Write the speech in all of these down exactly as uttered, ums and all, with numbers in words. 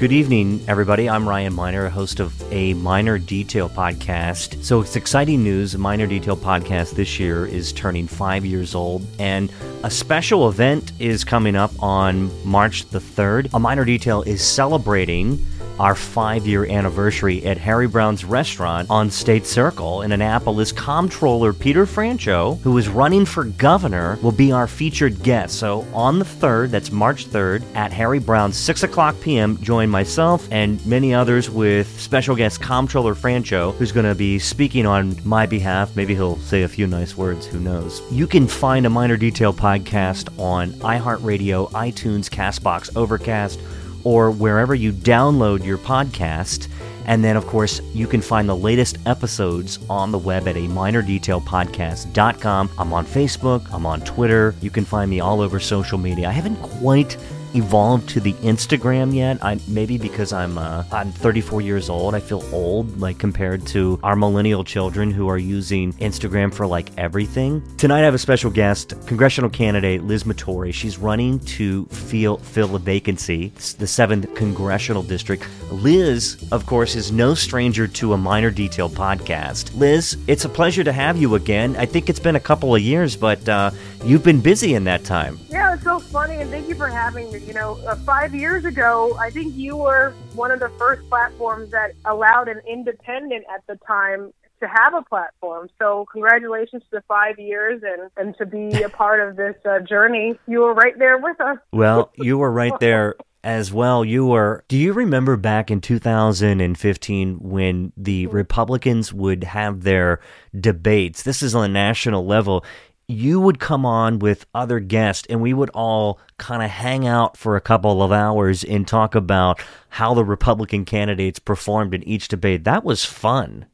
Good evening, everybody. I'm Ryan Miner, host of A Miner Detail Podcast. So it's exciting news. A Miner Detail Podcast this year is turning five years old, and a special event is coming up on March the third. A Miner Detail is celebrating our five-year anniversary at Harry Brown's restaurant on State Circle in Annapolis. Comptroller Peter Franchot, who is running for governor, will be our featured guest. So on the third, that's March third, at Harry Brown's, six o'clock p.m., join myself and many others with special guest Comptroller Franchot, who's going to be speaking on my behalf. Maybe he'll say a few nice words, who knows. You can find A Miner Detail Podcast on iHeartRadio, iTunes, CastBox, Overcast, or wherever you download your podcast. And then, of course, you can find the latest episodes on the web at a miner detail podcast dot com. I'm on Facebook. I'm on Twitter. You can find me all over social media. I haven't quite evolved to the Instagram yet. I maybe because I'm uh, I'm thirty-four years old. I feel old, like, compared to our millennial children who are using Instagram for like everything. Tonight I have a special guest, congressional candidate Liz Matory. She's running to fill fill a vacancy. It's the seventh Congressional District. Liz, of course, is no stranger to A Miner Detail Podcast. Liz, it's a pleasure to have you again. I think it's been a couple of years, but uh, you've been busy in that time. Yeah, it's so funny, and thank you for having me. You know, uh, five years ago, I think you were one of the first platforms that allowed an independent at the time to have a platform. So congratulations to the five years and, and to be a part of this uh, journey. You were right there with us. Well, you were right there as well. You were. Do you remember back in two thousand fifteen when the Republicans would have their debates? This is on a national level. You would come on with other guests, and we would all kind of hang out for a couple of hours and talk about how the Republican candidates performed in each debate. That was fun.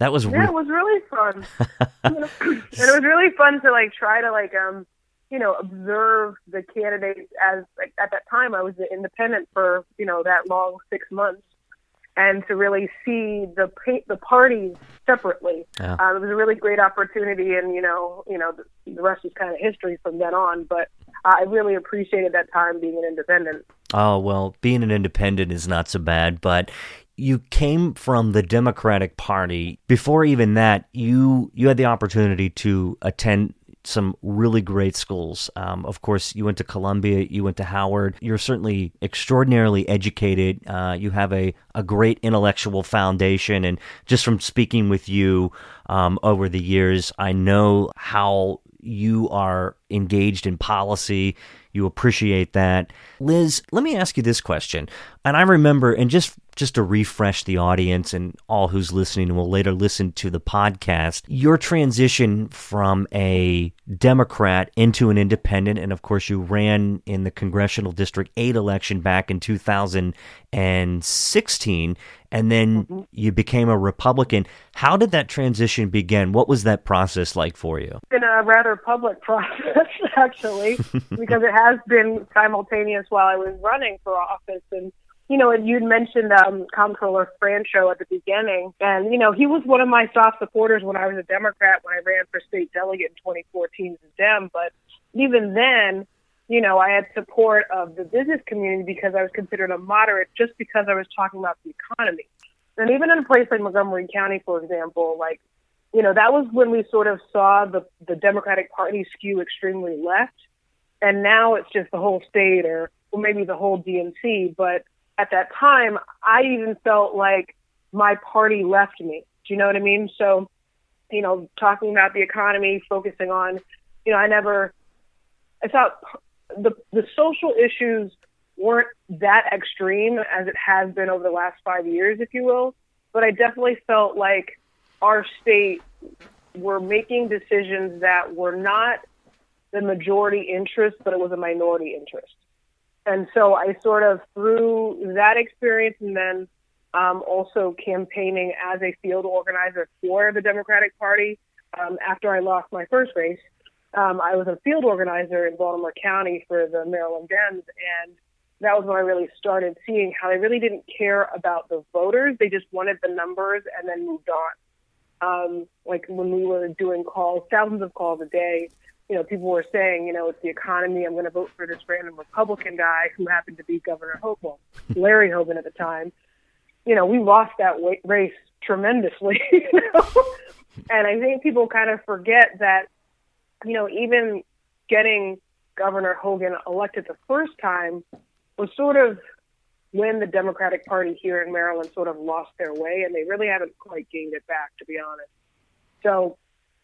That was re- yeah, it was really fun. And it was really fun to like try to like um you know observe the candidates as like, at that time I was an independent for you know that long six months. And to really see the the parties separately, yeah. um, it was a really great opportunity. And you know, you know, the, the rest is kind of history from then on. But uh, I really appreciated that time being an independent. Oh well, being an independent is not so bad. But you came from the Democratic Party. Before even that, you you had the opportunity to attend some really great schools. Um, of course, you went to Columbia, you went to Howard. You're certainly extraordinarily educated. Uh, you have a, a great intellectual foundation. And just from speaking with you um, over the years, I know how you are engaged in policy. You appreciate that. Liz, let me ask you this question. And I remember, and just just to refresh the audience and all who's listening and will later listen to the podcast, your transition from a Democrat into an independent, and of course you ran in the Congressional District eight election back in two thousand sixteen, and then mm-hmm. you became a Republican. How did that transition begin? What was that process like for you? It's been a rather public process, actually, because it has been simultaneous while I was running for office. And you know, and you'd mentioned um, Comptroller Franchot at the beginning. And, you know, he was one of my soft supporters when I was a Democrat, when I ran for state delegate in twenty fourteen as a Dem. But even then, you know, I had support of the business community because I was considered a moderate just because I was talking about the economy. And even in a place like Montgomery County, for example, like, you know, that was when we sort of saw the, the Democratic Party skew extremely left. And now it's just the whole state or, or maybe the whole D N C. But at that time, I even felt like my party left me. Do you know what I mean? So, you know, talking about the economy, focusing on, you know, I never, I thought the the social issues weren't that extreme as it has been over the last five years, if you will. But I definitely felt like our state were making decisions that were not the majority interest, but it was a minority interest. And so I sort of, through that experience and then um, also campaigning as a field organizer for the Democratic Party, um, after I lost my first race, um, I was a field organizer in Baltimore County for the Maryland Dems, and that was when I really started seeing how they really didn't care about the voters. They just wanted the numbers and then moved on. Um, like when we were doing calls, thousands of calls a day, you know, people were saying, you know, it's the economy. I'm going to vote for this random Republican guy who happened to be Governor Hogan, Larry Hogan at the time. You know, we lost that race tremendously. You know? And I think people kind of forget that, you know, even getting Governor Hogan elected the first time was sort of when the Democratic Party here in Maryland sort of lost their way, and they really haven't quite gained it back, to be honest. So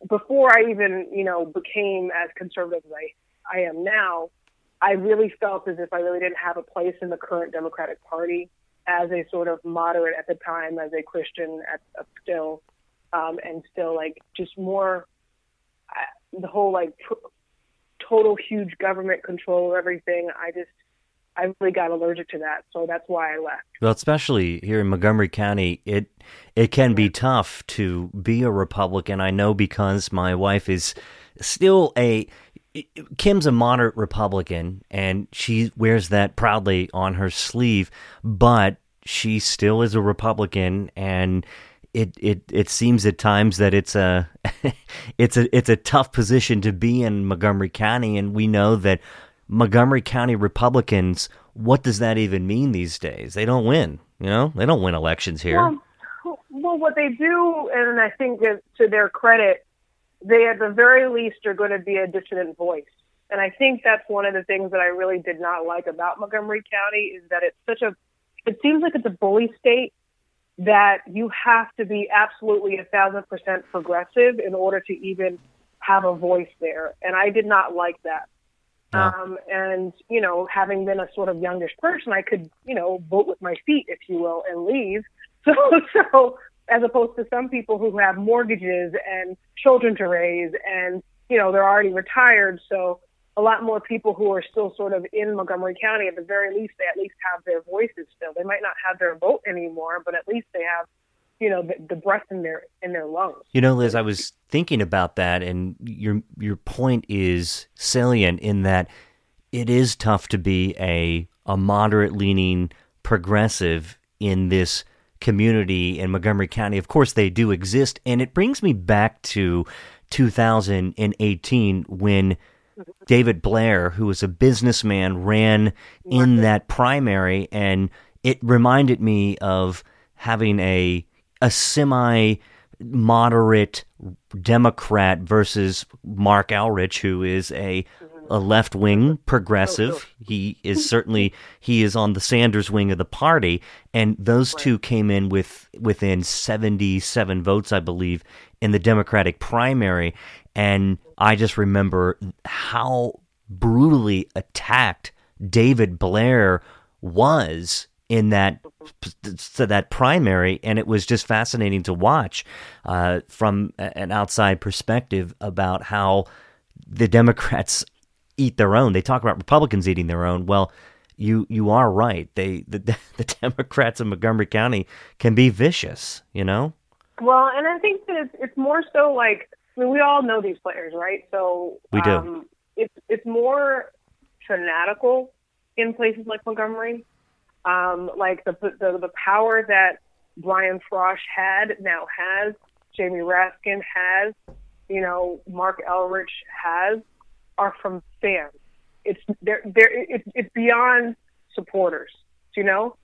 before I even, you know, became as conservative as I, I am now, I really felt as if I really didn't have a place in the current Democratic Party as a sort of moderate at the time, as a Christian at, at still, um, and still like just more uh, the whole like t- total huge government control of everything. I just, I really got allergic to that, so that's why I left. Well, especially here in Montgomery County, it it can be tough to be a Republican. I know because my wife is still a... Kim's a moderate Republican, and she wears that proudly on her sleeve, but she still is a Republican, and it it, it seems at times that it's a, it's a it's a tough position to be in Montgomery County, and we know that Montgomery County Republicans, what does that even mean these days? They don't win, you know? They don't win elections here. Well, well what they do, and I think that to their credit, they at the very least are going to be a dissident voice. And I think that's one of the things that I really did not like about Montgomery County is that it's such a, it seems like it's a bully state that you have to be absolutely a thousand percent progressive in order to even have a voice there. And I did not like that. Yeah. Um, and, you know, having been a sort of youngish person, I could, you know, vote with my feet, if you will, and leave. So, so as opposed to some people who have mortgages and children to raise and, you know, they're already retired. So a lot more people who are still sort of in Montgomery County, at the very least, they at least have their voices still. They might not have their vote anymore, but at least they have, you know, the, the breath in their in their lungs. You know, Liz, I was thinking about that, and your your point is salient in that it is tough to be a a moderate leaning progressive in this community in Montgomery County. Of course, they do exist, and it brings me back to two thousand eighteen when David Blair, who was a businessman, ran in that primary, and it reminded me of having a a semi-moderate Democrat versus Mark Elrich, who is a, a left-wing progressive. He is certainly, he is on the Sanders wing of the party, and those two came in with within seventy-seven votes, I believe, in the Democratic primary, and I just remember how brutally attacked David Blair was in that to that primary, and it was just fascinating to watch uh, from an outside perspective about how the Democrats eat their own. They talk about Republicans eating their own. Well, you you are right. They the, the Democrats in Montgomery County can be vicious, you know. Well, and I think that it's, it's more so like I mean we all know these players, right? So we do. Um, it's it's more fanatical in places like Montgomery. Um, like the, the the power that Brian Frosch had now has, Jamie Raskin has, you know, Mark Elrich has, are from fans. It's they're, they're, it, it's beyond supporters, you know?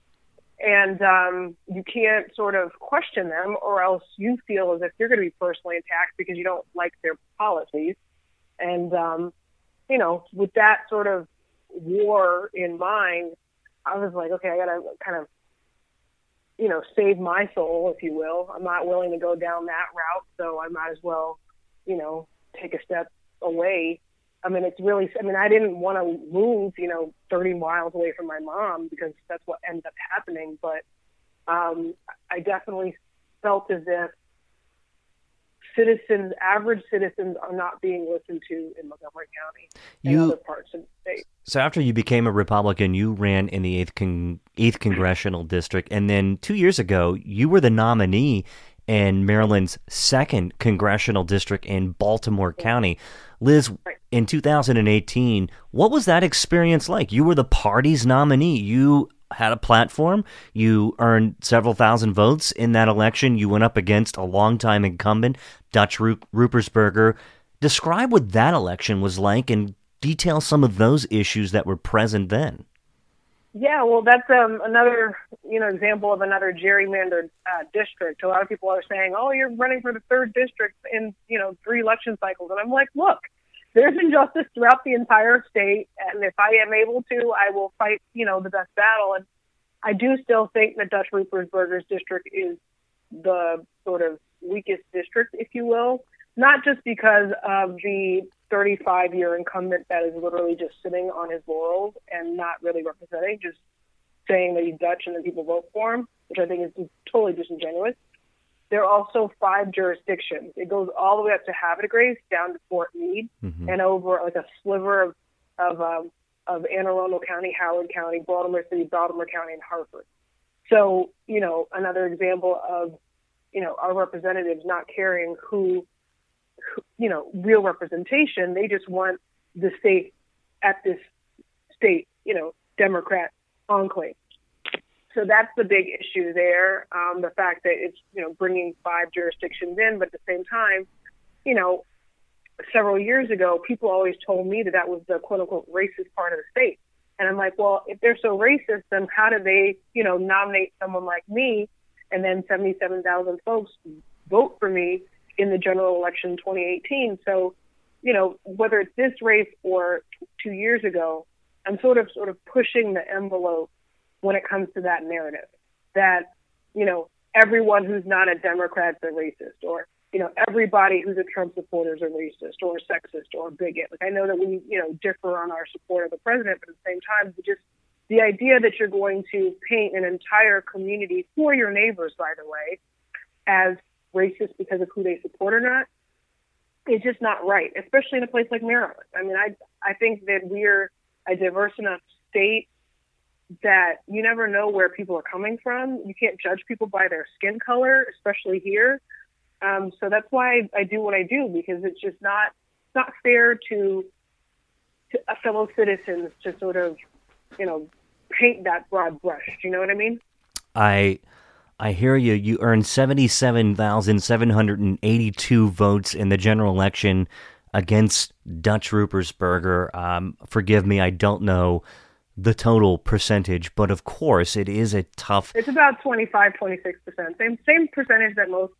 And um, you can't sort of question them or else you feel as if you're going to be personally attacked because you don't like their policies. And, um, you know, with that sort of war in mind, I was like, okay, I got to kind of, you know, save my soul, if you will. I'm not willing to go down that route, so I might as well, you know, take a step away. I mean, it's really, I mean, I didn't want to move, you know, thirty miles away from my mom because that's what ended up happening. But um, I definitely felt as if citizens, average citizens, are not being listened to in Montgomery County and you, other parts of the state. So after you became a Republican, you ran in the eighth Con- eighth Congressional District, and then two years ago, you were the nominee in Maryland's second Congressional District in Baltimore County. Liz, right. In two thousand eighteen, what was that experience like? You were the party's nominee. You had a platform. You earned several thousand votes in that election. You went up against a longtime incumbent, Dutch Ruppersberger. Describe what that election was like and detail some of those issues that were present then. Yeah, well, that's um, another you know example of another gerrymandered uh, district. A lot of people are saying, "Oh, you're running for the third district in you know three election cycles," and I'm like, "Look, there's injustice throughout the entire state, and if I am able to, I will fight you know the best battle." And I do still think that Dutch Ruppersberger's district is the sort of weakest district, if you will, not just because of the thirty-five-year incumbent that is literally just sitting on his laurels and not really representing, just saying that he's Dutch and then people vote for him, which I think is totally disingenuous. There are also five jurisdictions. It goes all the way up to Havre de Grace, down to Fort Meade, mm-hmm. and over like a sliver of of, um, of Anne Arundel County, Howard County, Baltimore City, Baltimore County, and Harford. So, you know, another example of, you know, our representatives not caring who you know, real representation. They just want the state at this state, you know, Democrat enclave. So that's the big issue there. Um, the fact that it's, you know, bringing five jurisdictions in, but at the same time, you know, several years ago, people always told me that that was the quote unquote racist part of the state. And I'm like, well, if they're so racist, then how do they, you know, nominate someone like me and then seventy-seven thousand folks vote for me in the general election twenty eighteen. So, you know, whether it's this race or t- two years ago, I'm sort of sort of pushing the envelope when it comes to that narrative that, you know, everyone who's not a Democrat is a racist, or, you know, everybody who's a Trump supporter is a racist or a sexist or a bigot. Like, I know that we, you know, differ on our support of the president, but at the same time, just the idea that you're going to paint an entire community, for your neighbors, by the way, as racist because of who they support or not, it's just not right, especially in a place like Maryland. I mean, I I think that we're a diverse enough state that you never know where people are coming from. You can't judge people by their skin color, especially here. Um, so that's why I, I do what I do, because it's just not it's not fair to, to uh, fellow citizens to sort of, you know, paint that broad brush. Do you know what I mean? I... I hear you. You earned seventy-seven thousand seven hundred eighty-two votes in the general election against Dutch Ruppersberger. Um, forgive me, I don't know the total percentage, but of course it is a tough... It's about twenty-five, twenty-six percent. Same, same percentage that most,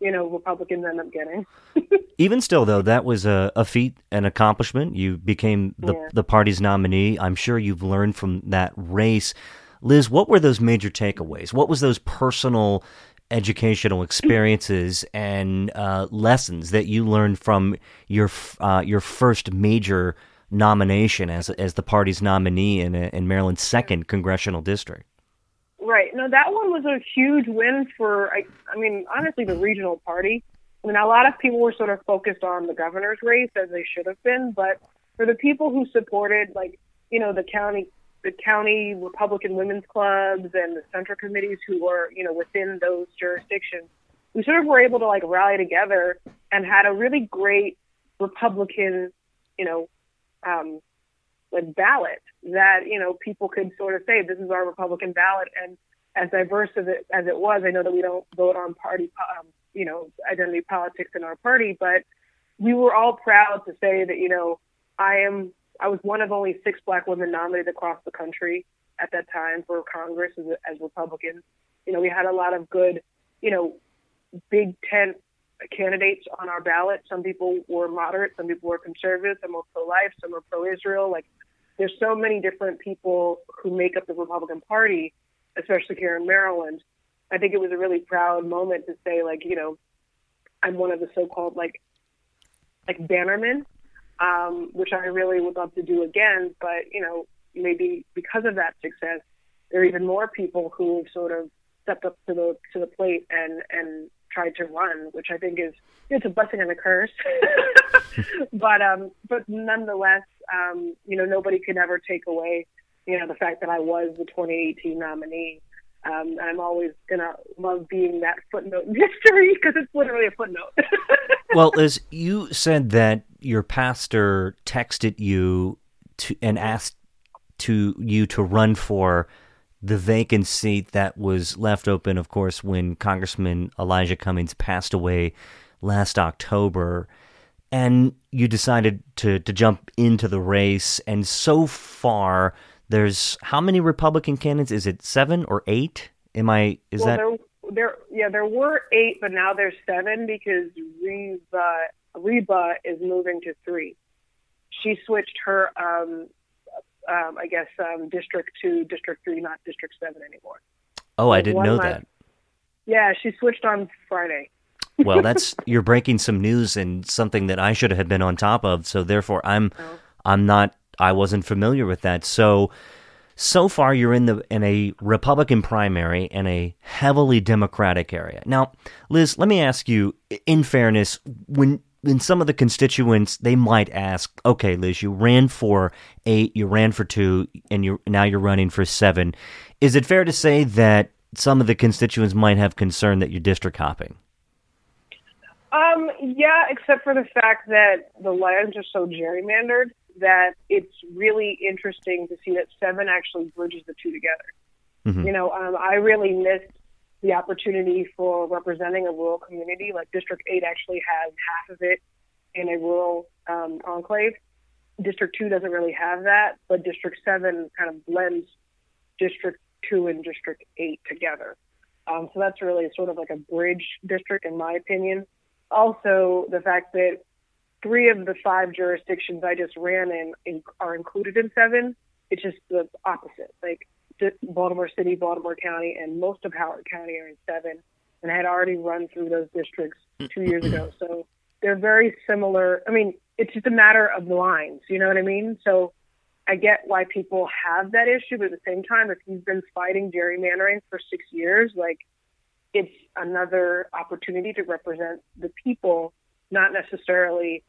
you know, Republicans end up getting. Even still, though, that was a, a feat, an accomplishment. You became the, yeah. the party's nominee. I'm sure you've learned from that race. Liz, what were those major takeaways? What was those personal educational experiences and uh, lessons that you learned from your uh, your first major nomination as as the party's nominee in, in Maryland's second congressional district? Right. No, that one was a huge win for, I, I mean, honestly, the regional party. I mean, a lot of people were sort of focused on the governor's race, as they should have been, but for the people who supported, like, you know, the county the county Republican women's clubs and the central committees who were, you know, within those jurisdictions, we sort of were able to like rally together and had a really great Republican, you know, um, like ballot that, you know, people could sort of say, this is our Republican ballot. And as diverse as it, as it was, I know that we don't vote on party, um, you know, identity politics in our party, but we were all proud to say that, you know, I am, I was one of only six black women nominated across the country at that time for Congress as, as Republicans. You know, we had a lot of good, you know, big tent candidates on our ballot. Some people were moderate, some people were conservative, some were pro-life, some were pro-Israel. Like, there's so many different people who make up the Republican Party, especially here in Maryland. I think it was a really proud moment to say, like, you know, I'm one of the so-called, like, like bannermen. Um, which I really would love to do again. But, you know, maybe because of that success, there are even more people who have sort of stepped up to the to the plate and, and tried to run, which I think is, it's a blessing and a curse. but um, but nonetheless, um, you know, nobody can ever take away, you know, the fact that I was the twenty eighteen nominee. Um, and I'm always going to love being that footnote in history, because it's literally a footnote. Well, Liz, you said that your pastor texted you to, and asked to you to run for the vacant seat that was left open, of course, when Congressman Elijah Cummings passed away last October. and you decided to, to jump into the race. And so far, there's how many Republican candidates? Is it seven or eight? Am I? Is well, that? There, there, yeah, there were eight, but now there's seven because Reba, Reba is moving to three. She switched her, um, um, I guess, um, district to district three, not district seven anymore. Oh, I didn't know that. Yeah, she switched on Friday. Well, that's you're breaking some news and something that I should have been on top of. So therefore, I'm, oh. I'm not, I wasn't familiar with that. So, so far, you're in the in a Republican primary and a heavily Democratic area. Now, Liz, let me ask you. In fairness, when in some of the constituents, they might ask, "Okay, Liz, you ran for eight, you ran for two, and you now you're running for seven. Is it fair to say that some of the constituents might have concern that you're district hopping?" Um, yeah, except for the fact that the lands are so gerrymandered that it's really interesting to see that seven actually bridges the two together. Mm-hmm. You know, um, I really missed the opportunity for representing a rural community. Like District eight actually has half of it in a rural um, enclave. District two doesn't really have that, but District seven kind of blends District two and District eight together. Um, so that's really sort of like a bridge district, in my opinion. Also, the fact that three of the five jurisdictions I just ran in, in are included in seven, it's just the opposite. Like Baltimore City, Baltimore County, and most of Howard County are in seven, and I had already run through those districts two years ago. So they're very similar. I mean, it's just a matter of lines, you know what I mean? So I get why people have that issue, but at the same time, if you've been fighting gerrymandering for six years, like, it's another opportunity to represent the people, not necessarily,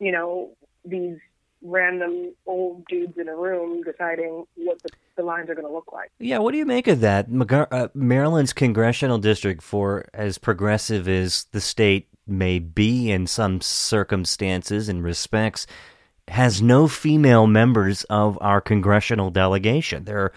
you know, these random old dudes in a room deciding what the, the lines are going to look like. Yeah, what do you make of that? Mag- uh, Maryland's congressional district, for as progressive as the state may be in some circumstances and respects, has no female members of our congressional delegation. There,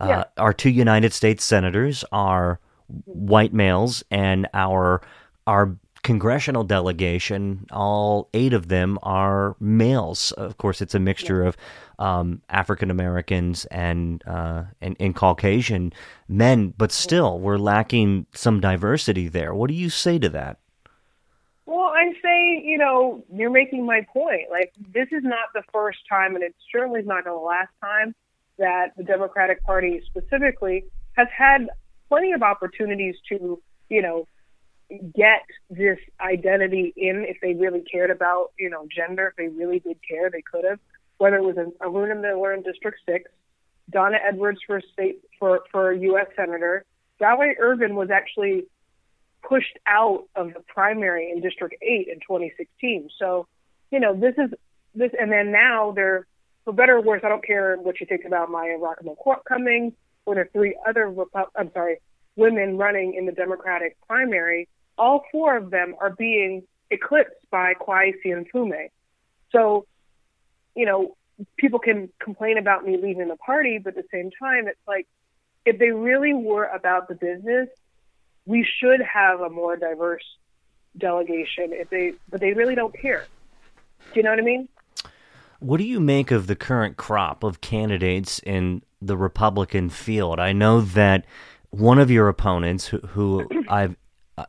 uh, yeah. Our two United States senators are white males, and our our congressional delegation, all eight of them are males. Of course, it's a mixture yeah. of um, African Americans and, uh, and and Caucasian men, but still, we're lacking some diversity there. What do you say to that? Well, I say, you know, you're making my point. Like, this is not the first time, and it certainly is not the last time, that the Democratic Party specifically has had plenty of opportunities to, you know, get this identity in. If they really cared about, you know, gender, if they really did care, they could have. Whether it was an Aruna Miller in District six, Donna Edwards for state for for U S senator, Larry Hogan was actually pushed out of the primary in District eight in twenty sixteen. So, you know, this is this, and then now they're, for better or worse, I don't care what you think about Maya Rockman Cummings. When there are three other, Repu- I'm sorry, women running in the Democratic primary, all four of them are being eclipsed by Kwesi and Fume. So, you know, people can complain about me leaving the party, but at the same time, it's like, if they really were about the business, we should have a more diverse delegation. If they, but they really don't care. Do you know what I mean? What do you make of the current crop of candidates in the Republican field? I know that one of your opponents, who, who I've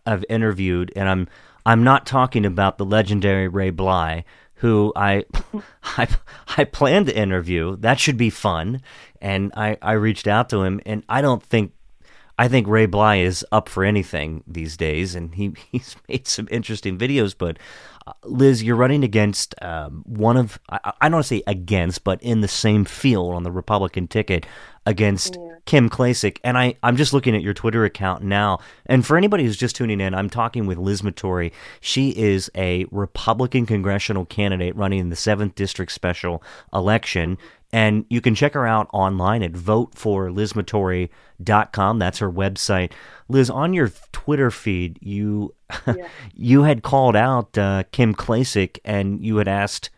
I've interviewed, and I'm I'm not talking about the legendary Ray Bly, who I I I planned to interview. That should be fun, and I, I reached out to him, and I don't think I think Ray Bly is up for anything these days, and he he's made some interesting videos, but. Liz, you're running against um, one of, I, I don't want to say against, but in the same field on the Republican ticket against yeah. Kim Klacik. And I, I'm just looking at your Twitter account now. And for anybody who's just tuning in, I'm talking with Liz Matory. She is a Republican congressional candidate running in the seventh District special election. And you can check her out online at vote for liz matory dot com. That's her website. Liz, on your Twitter feed, you yeah. you had called out uh, Kim Klacik, and you had asked,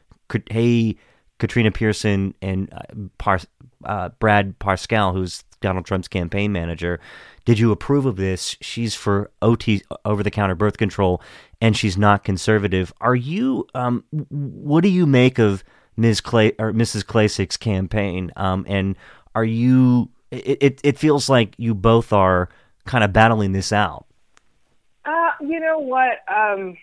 hey, Katrina Pearson and uh, Par- uh, Brad Parscale, who's Donald Trump's campaign manager, Did you approve of this? She's for O T, over-the-counter birth control, and she's not conservative. Are you? Um, what do you make of Miz Clay or Missus Klacik's campaign? Um, and are you? It, it it feels like you both are kind of battling this out. Uh, you know what? Um,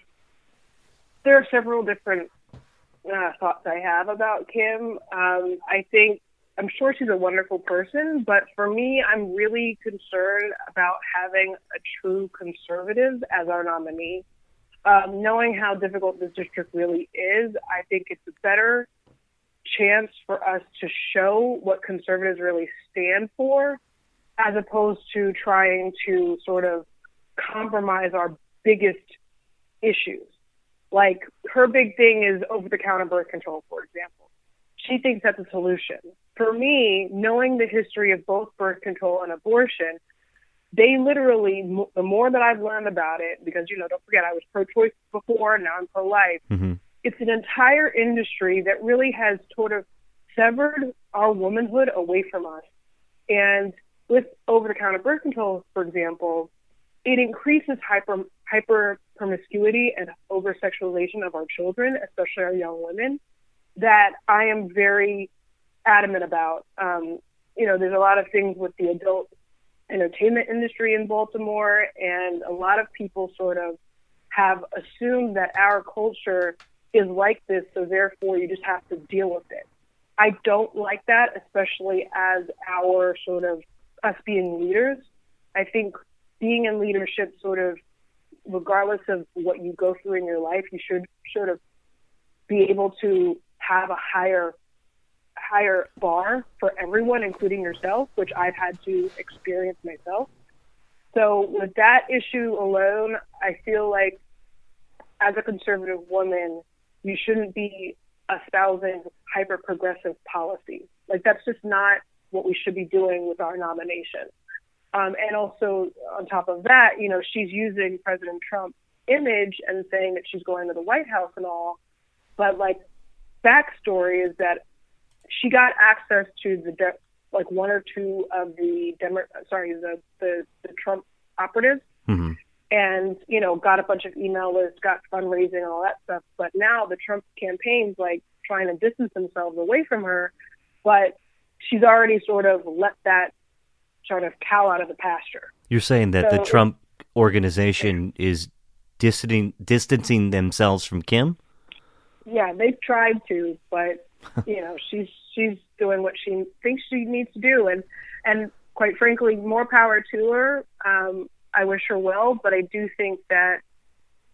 there are several different uh, thoughts I have about Kim. Um, I think. I'm sure she's a wonderful person, but for me, I'm really concerned about having a true conservative as our nominee. Um, knowing how difficult this district really is, I think it's a better chance for us to show what conservatives really stand for, as opposed to trying to sort of compromise our biggest issues. Like, her big thing is over-the-counter birth control, for example. She thinks that's a solution. For me, knowing the history of both birth control and abortion, they literally, the more that I've learned about it, because, you know, don't forget, I was pro-choice before, now I'm pro-life. Mm-hmm. It's an entire industry that really has sort of severed our womanhood away from us. And with over-the-counter birth control, for example, it increases hyper, hyper promiscuity and over-sexualization of our children, especially our young women, that I am very adamant about. Um, you know, there's a lot of things with the adult entertainment industry in Baltimore, and a lot of people sort of have assumed that our culture is like this, so therefore you just have to deal with it. I don't like that, especially as our sort of us being leaders. I think being in leadership, sort of regardless of what you go through in your life, you should sort of be able to have a higher higher bar for everyone, including yourself, which I've had to experience myself. So with that issue alone, I feel like as a conservative woman, you shouldn't be espousing hyper-progressive policies. Like, that's just not what we should be doing with our nomination. Um, and also, on top of that, you know, she's using President Trump's image and saying that she's going to the White House and all, but, like, backstory is that she got access to the de- like one or two of the Demo- sorry the, the, the Trump operatives, mm-hmm. and you know got a bunch of email lists, got fundraising and all that stuff. But now the Trump campaign's like trying to distance themselves away from her, but she's already sort of let that sort of cow out of the pasture. You're saying that so the Trump organization is distancing distancing themselves from Kim? Yeah, they've tried to, but. You know, she's she's doing what she thinks she needs to do, and and quite frankly, more power to her. Um, I wish her well, but I do think that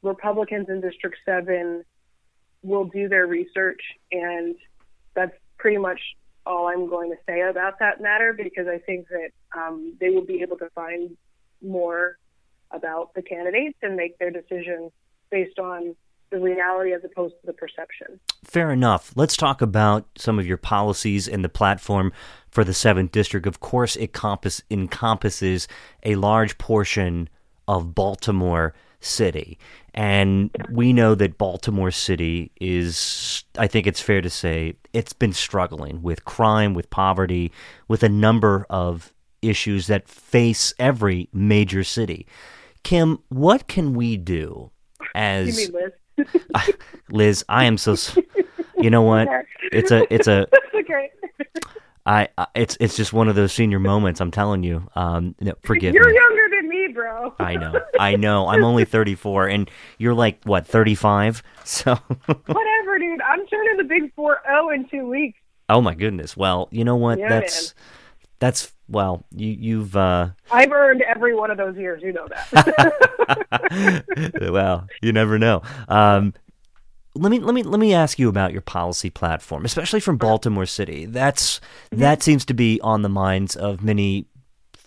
Republicans in District seven will do their research, and that's pretty much all I'm going to say about that matter, because I think that um, they will be able to find more about the candidates and make their decision based on the reality as opposed to the perception. Fair enough. Let's talk about some of your policies and the platform for the seventh District. Of course, it compass, encompasses a large portion of Baltimore City. And we know that Baltimore City is, I think it's fair to say, it's been struggling with crime, with poverty, with a number of issues that face every major city. Kim, what can we do as... You mean Liz? Liz, I am so. You know what? It's a. It's a. Okay. I, I. It's. It's just one of those senior moments. I'm telling you. Um. No, forgive you're me. You're younger than me, bro. I know. I know. I'm only thirty-four, and you're like what, thirty-five? So. Whatever, dude. I'm turning the big four zero in two weeks. Oh my goodness. Well, you know what? Yeah, that's. Man. That's. Well, you, you've... Uh... I've earned every one of those years. You know that. Well, you never know. Um, let me let me let me ask you about your policy platform, especially from Baltimore City. That's that seems to be on the minds of many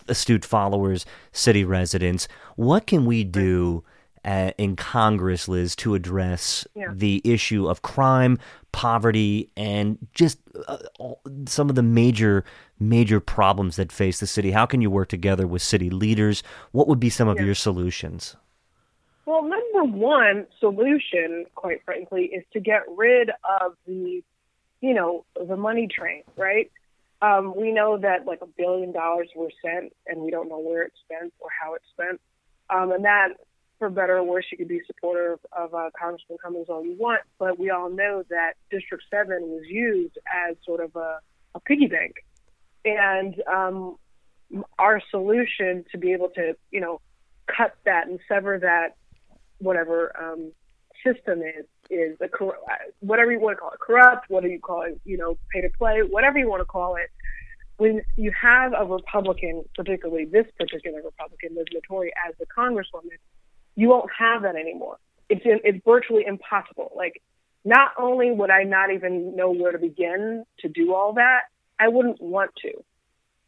astute followers, city residents. What can we do uh, in Congress, Liz, to address yeah. the issue of crime, poverty, and just uh, some of the major major problems that face the city? How can you work together with city leaders? What would be some of yeah. your solutions? Well, number one solution, quite frankly, is to get rid of the, you know, the money train, right? Um, we know that like a billion dollars were spent, and we don't know where it's spent or how it's spent. Um, and that, for better or worse, you could be supportive of uh, Congressman Cummings all you want, but we all know that District seven was used as sort of a, a piggy bank. And um, our solution to be able to, you know, cut that and sever that, whatever um, system is, is a, whatever you want to call it, corrupt, whether you call it, you know, pay to play, whatever you want to call it. When you have a Republican, particularly this particular Republican, Liz Matory, as the Congresswoman, you won't have that anymore. It's in, it's virtually impossible. Like, not only would I not even know where to begin to do all that, I wouldn't want to.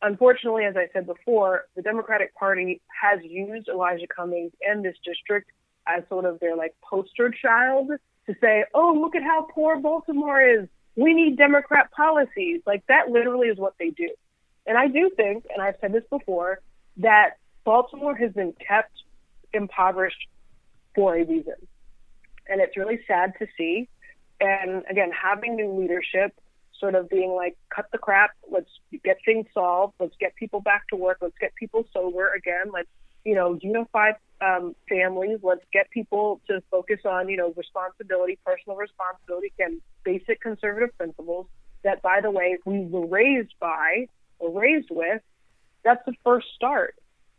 Unfortunately, as I said before, the Democratic Party has used Elijah Cummings and this district as sort of their like poster child to say, oh, look at how poor Baltimore is. We need Democrat policies. Like, that literally is what they do. And I do think, and I've said this before, that Baltimore has been kept impoverished for a reason. And it's really sad to see. And again, having new leadership sort of being like, cut the crap, let's get things solved, let's get people back to work, let's get people sober again, let's, you know, unify um, families, let's get people to focus on, you know, responsibility, personal responsibility, again, basic conservative principles that, by the way, we were raised by or raised with. That's the first start.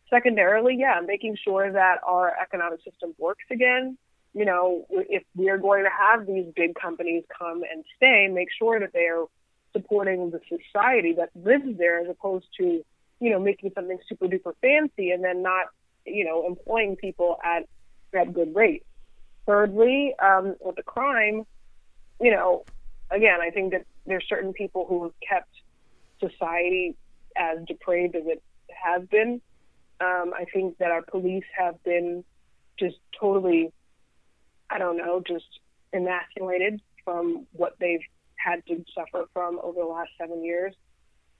Secondarily, yeah, making sure that our economic system works again. You know, if we're going to have these big companies come and stay, make sure that they are supporting the society that lives there, as opposed to, you know, making something super duper fancy and then not, you know, employing people at, at good rates. Thirdly, um, with the crime, you know, again, I think that there's certain people who have kept society as depraved as it has been. Um, I think that our police have been just totally, I don't know, just emasculated from what they've had to suffer from over the last seven years.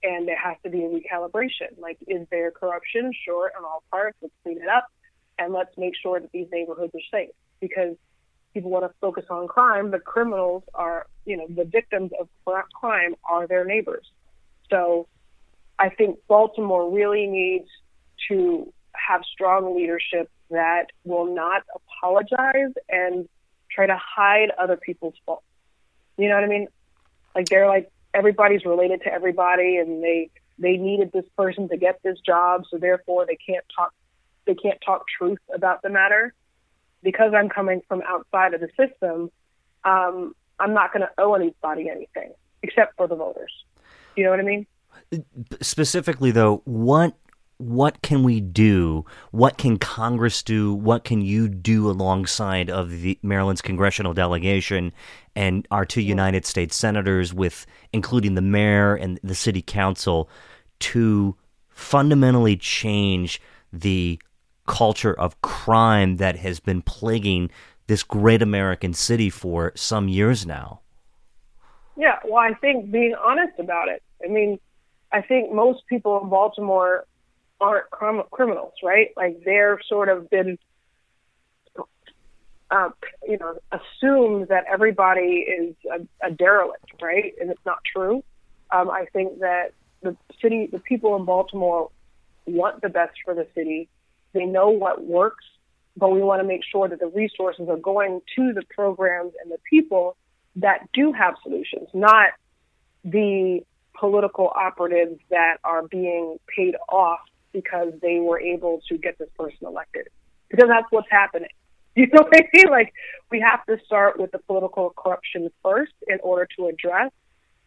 And there has to be a recalibration. Like, is there corruption? Sure, on all parts. Let's clean it up, and let's make sure that these neighborhoods are safe. Because people want to focus on crime, but criminals are, you know, the victims of crime are their neighbors. So I think Baltimore really needs to have strong leadership that will not apologize and try to hide other people's faults. You know what I mean? Like, they're like, everybody's related to everybody, and they they needed this person to get this job, so therefore they can't talk they can't talk truth about the matter. Because I'm coming from outside of the system, um, I'm not going to owe anybody anything except for the voters. You know what I mean? Specifically, though, what what can we do? What can Congress do? What can you do alongside of the Maryland's congressional delegation and our two United States senators, with including the mayor and the city council, to fundamentally change the culture of crime that has been plaguing this great American city for some years now? Yeah, well, I think being honest about it. I mean, I think most people in Baltimore aren't crim- criminals, right? Like, they're sort of been, uh, you know, assumed that everybody is a, a derelict, right? And it's not true. Um, I think that the city, the people in Baltimore want the best for the city. They know what works, but we want to make sure that the resources are going to the programs and the people that do have solutions, not the political operatives that are being paid off because they were able to get this person elected. Because that's what's happening. You know what I mean? Like, we have to start with the political corruption first in order to address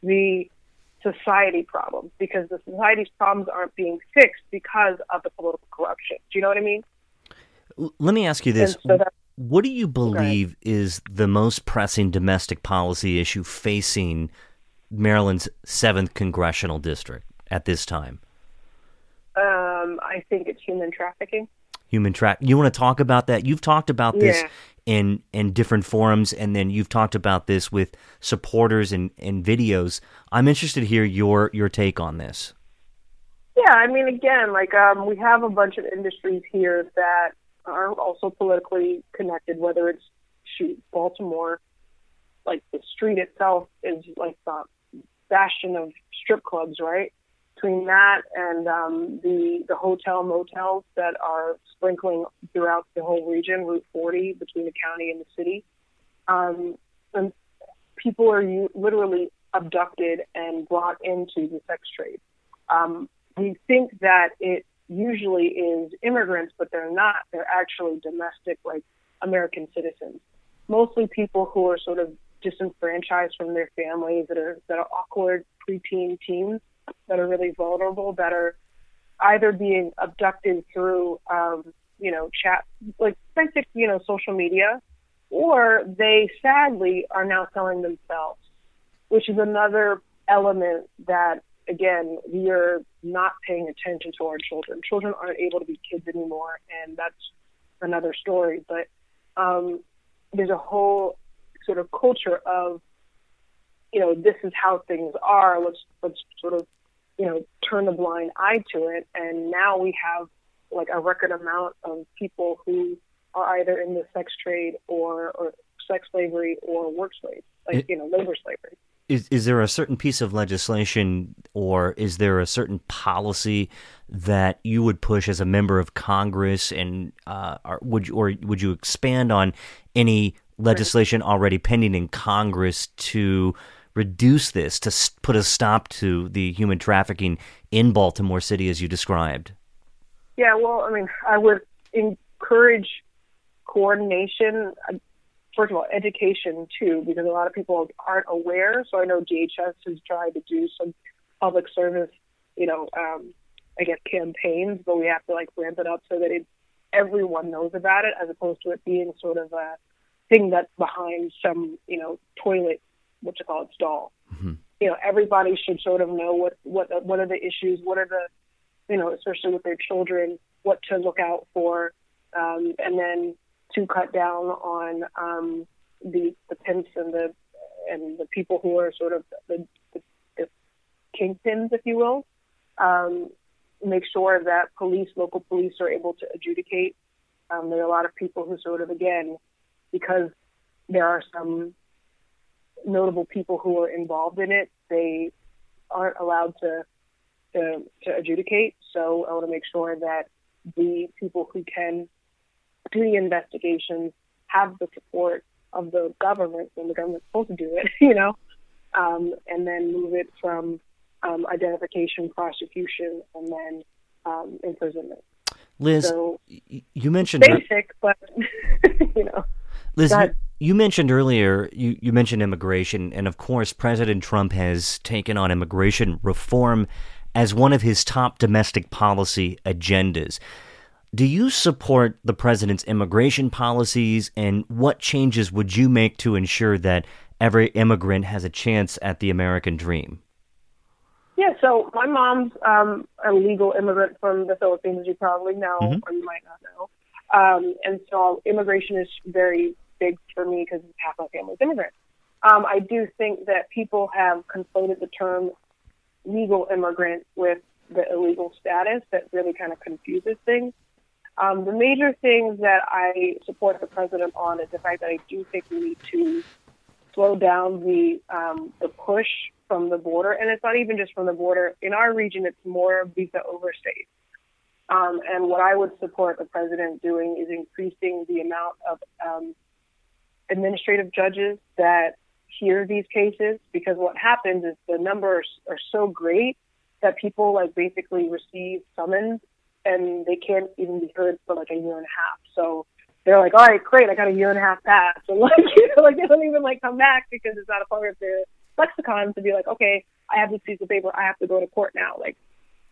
the society problems, because the society's problems aren't being fixed because of the political corruption. Do you know what I mean? Let me ask you this. So what do you believe is the most pressing domestic policy issue facing Maryland's seventh Congressional District at this time? Um, I think it's human trafficking. Human tra- You want to talk about that? You've talked about this yeah. in, in different forums, and then you've talked about this with supporters and, and videos. I'm interested to hear your, your take on this. Yeah, I mean, again, like, um, we have a bunch of industries here that are also politically connected, whether it's, shoot, Baltimore. Like, the street itself is like the bastion of strip clubs, right? between that and um, the the hotel motels that are sprinkling throughout the whole region, Route forty, between the county and the city, um, and people are u- literally abducted and brought into the sex trade. Um, we think that it usually is immigrants, but they're not. They're actually domestic, like American citizens, mostly people who are sort of disenfranchised from their families, that are that are awkward preteen teens that are really vulnerable, that are either being abducted through, um, you know, chat, like basic, you know, social media, or they sadly are now selling themselves, which is another element that, again, we are not paying attention to our children. Children aren't able to be kids anymore, and that's another story. But um, there's a whole sort of culture of, you know, this is how things are. Let's let's sort of, you know, turn a blind eye to it. And now we have like a record amount of people who are either in the sex trade or, or sex slavery or work slavery, like, it, you know, labor slavery. Is is there a certain piece of legislation, or is there a certain policy that you would push as a member of Congress, and uh, or would you, or would you expand on any legislation already pending in Congress to reduce this, to put a stop to the human trafficking in Baltimore City, as you described? Yeah, well, I mean, I would encourage coordination. First of all, education, too, because a lot of people aren't aware. So I know D H S has tried to do some public service, you know, um, I guess campaigns, but we have to, like, ramp it up so that it, everyone knows about it, as opposed to it being sort of a thing that's behind some, you know, toilet, what you call it, stall. Mm-hmm. You know, everybody should sort of know what, what, what are the issues, what are the, you know, especially with their children, what to look out for, um, and then to cut down on um, the the pimps and the and the people who are sort of the, the, the kingpins, if you will. Um, make sure that police, local police, are able to adjudicate. Um, there are a lot of people who sort of, again, because there are some notable people who are involved in it, they aren't allowed to to, to adjudicate. So I want to make sure that the people who can do the investigations have the support of the government when the government's supposed to do it, you know, um, and then move it from um, identification, prosecution, and then um, imprisonment. Liz, so, you mentioned basic, but you know. Liz, you, you mentioned earlier, you, you mentioned immigration, and of course, President Trump has taken on immigration reform as one of his top domestic policy agendas. Do you support the president's immigration policies, and what changes would you make to ensure that every immigrant has a chance at the American dream? Yeah, so my mom's um, a legal immigrant from the Philippines, as you probably know, mm-hmm. or you might not know. Um, and so immigration is very big for me because half my family's immigrant. Um, I do think that people have conflated the term legal immigrant with the illegal status. That really kind of confuses things. Um, the major things that I support the president on is the fact that I do think we need to slow down the um, the push from the border. And it's not even just from the border. In our region, it's more visa overstays. Um, and what I would support the president doing is increasing the amount of um, administrative judges that hear these cases, because what happens is the numbers are so great that people like basically receive summons and they can't even be heard for like a year and a half. So they're like, all right, great, I got a year and a half passed. And like, you know, like they don't even like come back because it's not a part of their lexicon to be like, okay, I have this piece of paper, I have to go to court now. Like,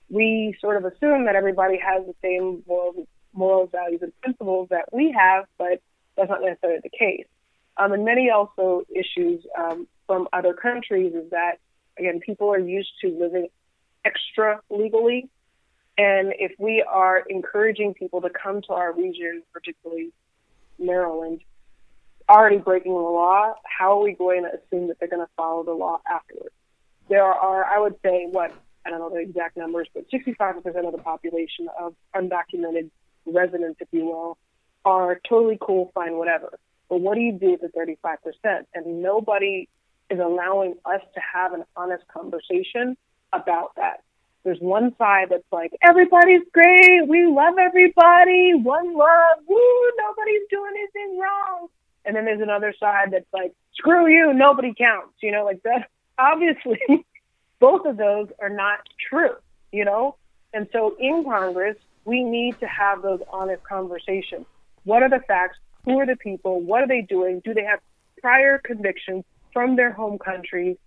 we sort of assume that everybody has the same morals, morals, values, and principles that we have, but that's not necessarily the case. Um, and many also issues um, from other countries is that, again, people are used to living extra legally. And if we are encouraging people to come to our region, particularly Maryland, already breaking the law, how are we going to assume that they're going to follow the law afterwards? There are, I would say, what, I don't know the exact numbers, but sixty-five percent of the population of undocumented residents, if you will, are totally cool, fine, whatever. But what do you do with the thirty-five percent? And nobody is allowing us to have an honest conversation about that. There's one side that's like, everybody's great, we love everybody, one love, woo, nobody's doing anything wrong. And then there's another side that's like, screw you, nobody counts. You know, like that. Obviously, both of those are not true, you know? And so in Congress, we need to have those honest conversations. What are the facts? Who are the people? What are they doing? Do they have prior convictions from their home country?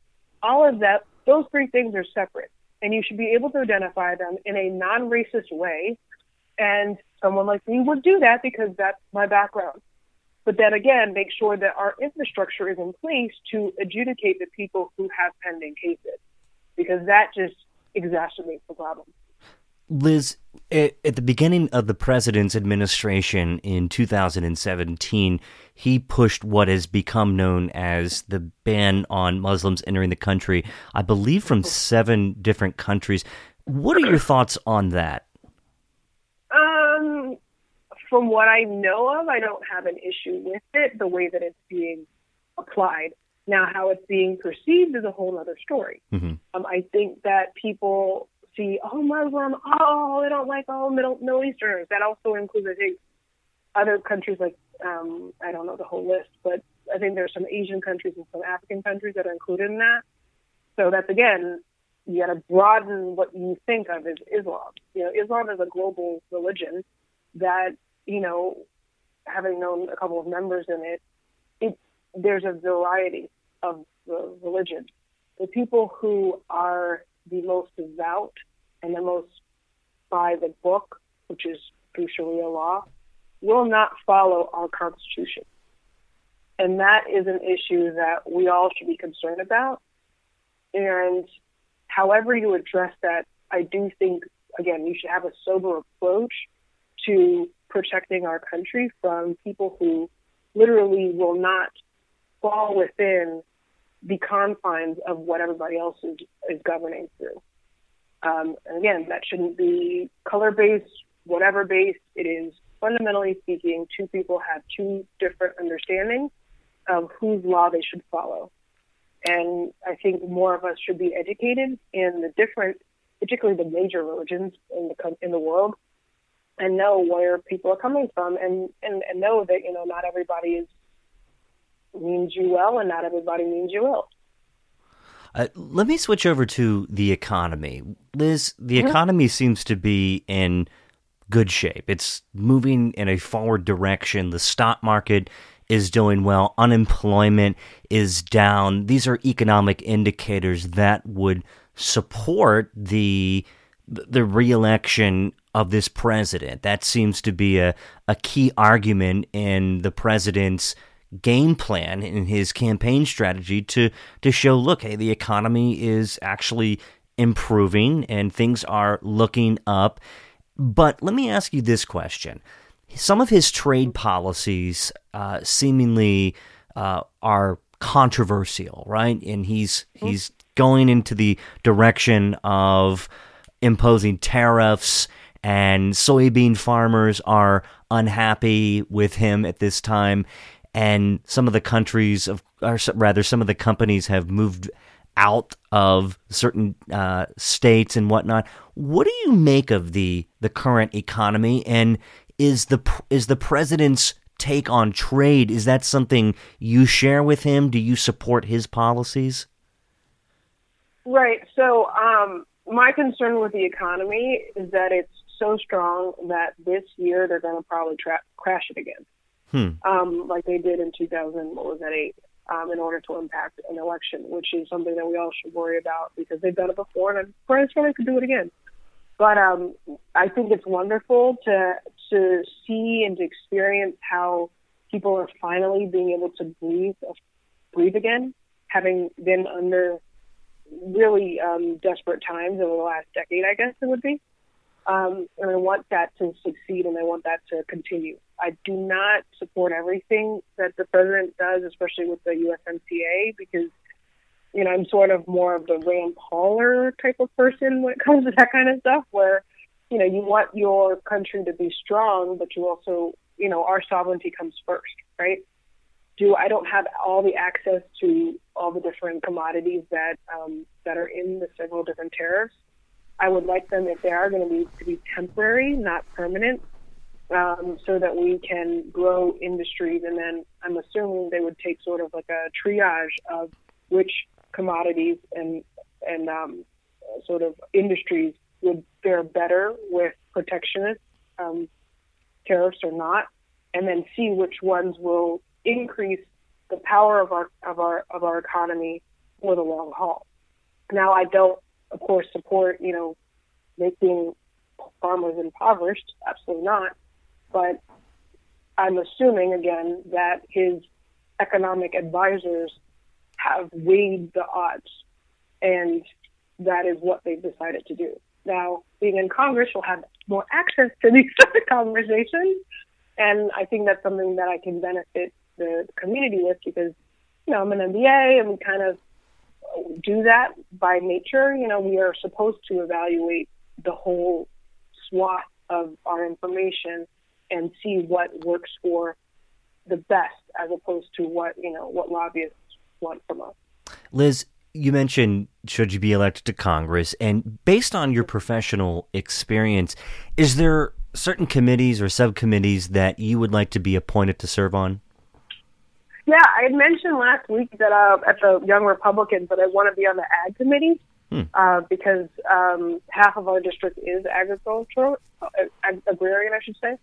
All of that, those three things are separate. And you should be able to identify them in a non-racist way. And someone like me would do that because that's my background. But then again, make sure that our infrastructure is in place to adjudicate the people who have pending cases, because that just exacerbates the problem. Liz, at the beginning of the president's administration in two thousand seventeen, he pushed what has become known as the ban on Muslims entering the country, I believe from seven different countries. What are your thoughts on that? Um, from what I know of, I don't have an issue with it, the way that it's being applied. Now, how it's being perceived is a whole other story. Mm-hmm. Um, I think that people see, oh, Muslim, oh, I don't like all Middle, Middle Easterners. That also includes, I think, other countries like, um, I don't know the whole list, but I think there's some Asian countries and some African countries that are included in that. So that's, again, you got to broaden what you think of as Islam. You know, Islam is a global religion that, you know, having known a couple of members in it, it there's a variety of the religion. The people who are the most devout and the most by the book, which is through Sharia law, will not follow our Constitution. And that is an issue that we all should be concerned about. And however you address that, I do think, again, you should have a sober approach to protecting our country from people who literally will not fall within the confines of what everybody else is, is governing through. Um, and again, that shouldn't be color-based, whatever-based. It is, fundamentally speaking, two people have two different understandings of whose law they should follow. And I think more of us should be educated in the different, particularly the major religions in the in the world, and know where people are coming from, and, and, and know that, you know, not everybody is means you well, and not everybody means you well. Uh, let me switch over to the economy. Liz, the mm-hmm. economy seems to be in good shape. It's moving in a forward direction. The stock market is doing well. Unemployment is down. These are economic indicators that would support the the re-election of this president. That seems to be a, a key argument in the president's game plan, in his campaign strategy, to to show, look, hey, the economy is actually improving and things are looking up. But let me ask you this question. Some of his trade policies uh, seemingly uh, are controversial, right? And he's he's going into the direction of imposing tariffs, and soybean farmers are unhappy with him at this time. And some of the countries, of, or rather, some of the companies have moved out of certain uh, states and whatnot. What do you make of the the current economy? And is the is the president's take on trade, is that something you share with him? Do you support his policies? Right. So um, my concern with the economy is that it's so strong that this year they're going to probably tra- crash it again. Hmm. Um, like they did in two thousand eight, um, in order to impact an election, which is something that we all should worry about because they've done it before, and I'm pretty sure they could do it again. But um, I think it's wonderful to to see and to experience how people are finally being able to breathe breathe again, having been under really um, desperate times over the last decade, I guess it would be. Um, and I want that to succeed, and I want that to continue. I do not support everything that the president does, especially with the U S M C A, because, you know, I'm sort of more of the Rand Pauler type of person when it comes to that kind of stuff, where, you know, you want your country to be strong, but you also, you know, our sovereignty comes first, right? Do I don't have all the access to all the different commodities that um, that are in the several different tariffs. I would like them, if they are going to be, to be temporary, not permanent, um, so that we can grow industries. And then I'm assuming they would take sort of like a triage of which commodities and and um, sort of industries would fare better with protectionist um, tariffs or not, and then see which ones will increase the power of our of our of our economy for the long haul. Now, I don't, of course, support, you know, making farmers impoverished. Absolutely not. But I'm assuming, again, that his economic advisors have weighed the odds, and that is what they've decided to do. Now, being in Congress, we'll have more access to these sort of conversations, and I think that's something that I can benefit the community with, because, you know, I'm an M B A, and we kind of do that by nature. You know, we are supposed to evaluate the whole swath of our information and see what works for the best, as opposed to what, you know, what lobbyists want from us. Liz, you mentioned, should you be elected to Congress? And based on your professional experience, is there certain committees or subcommittees that you would like to be appointed to serve on? Yeah, I had mentioned last week that uh, at the Young Republicans that I want to be on the Ag Committee hmm. uh, because um, half of our district is agricultural, uh, ag- agrarian, I should say.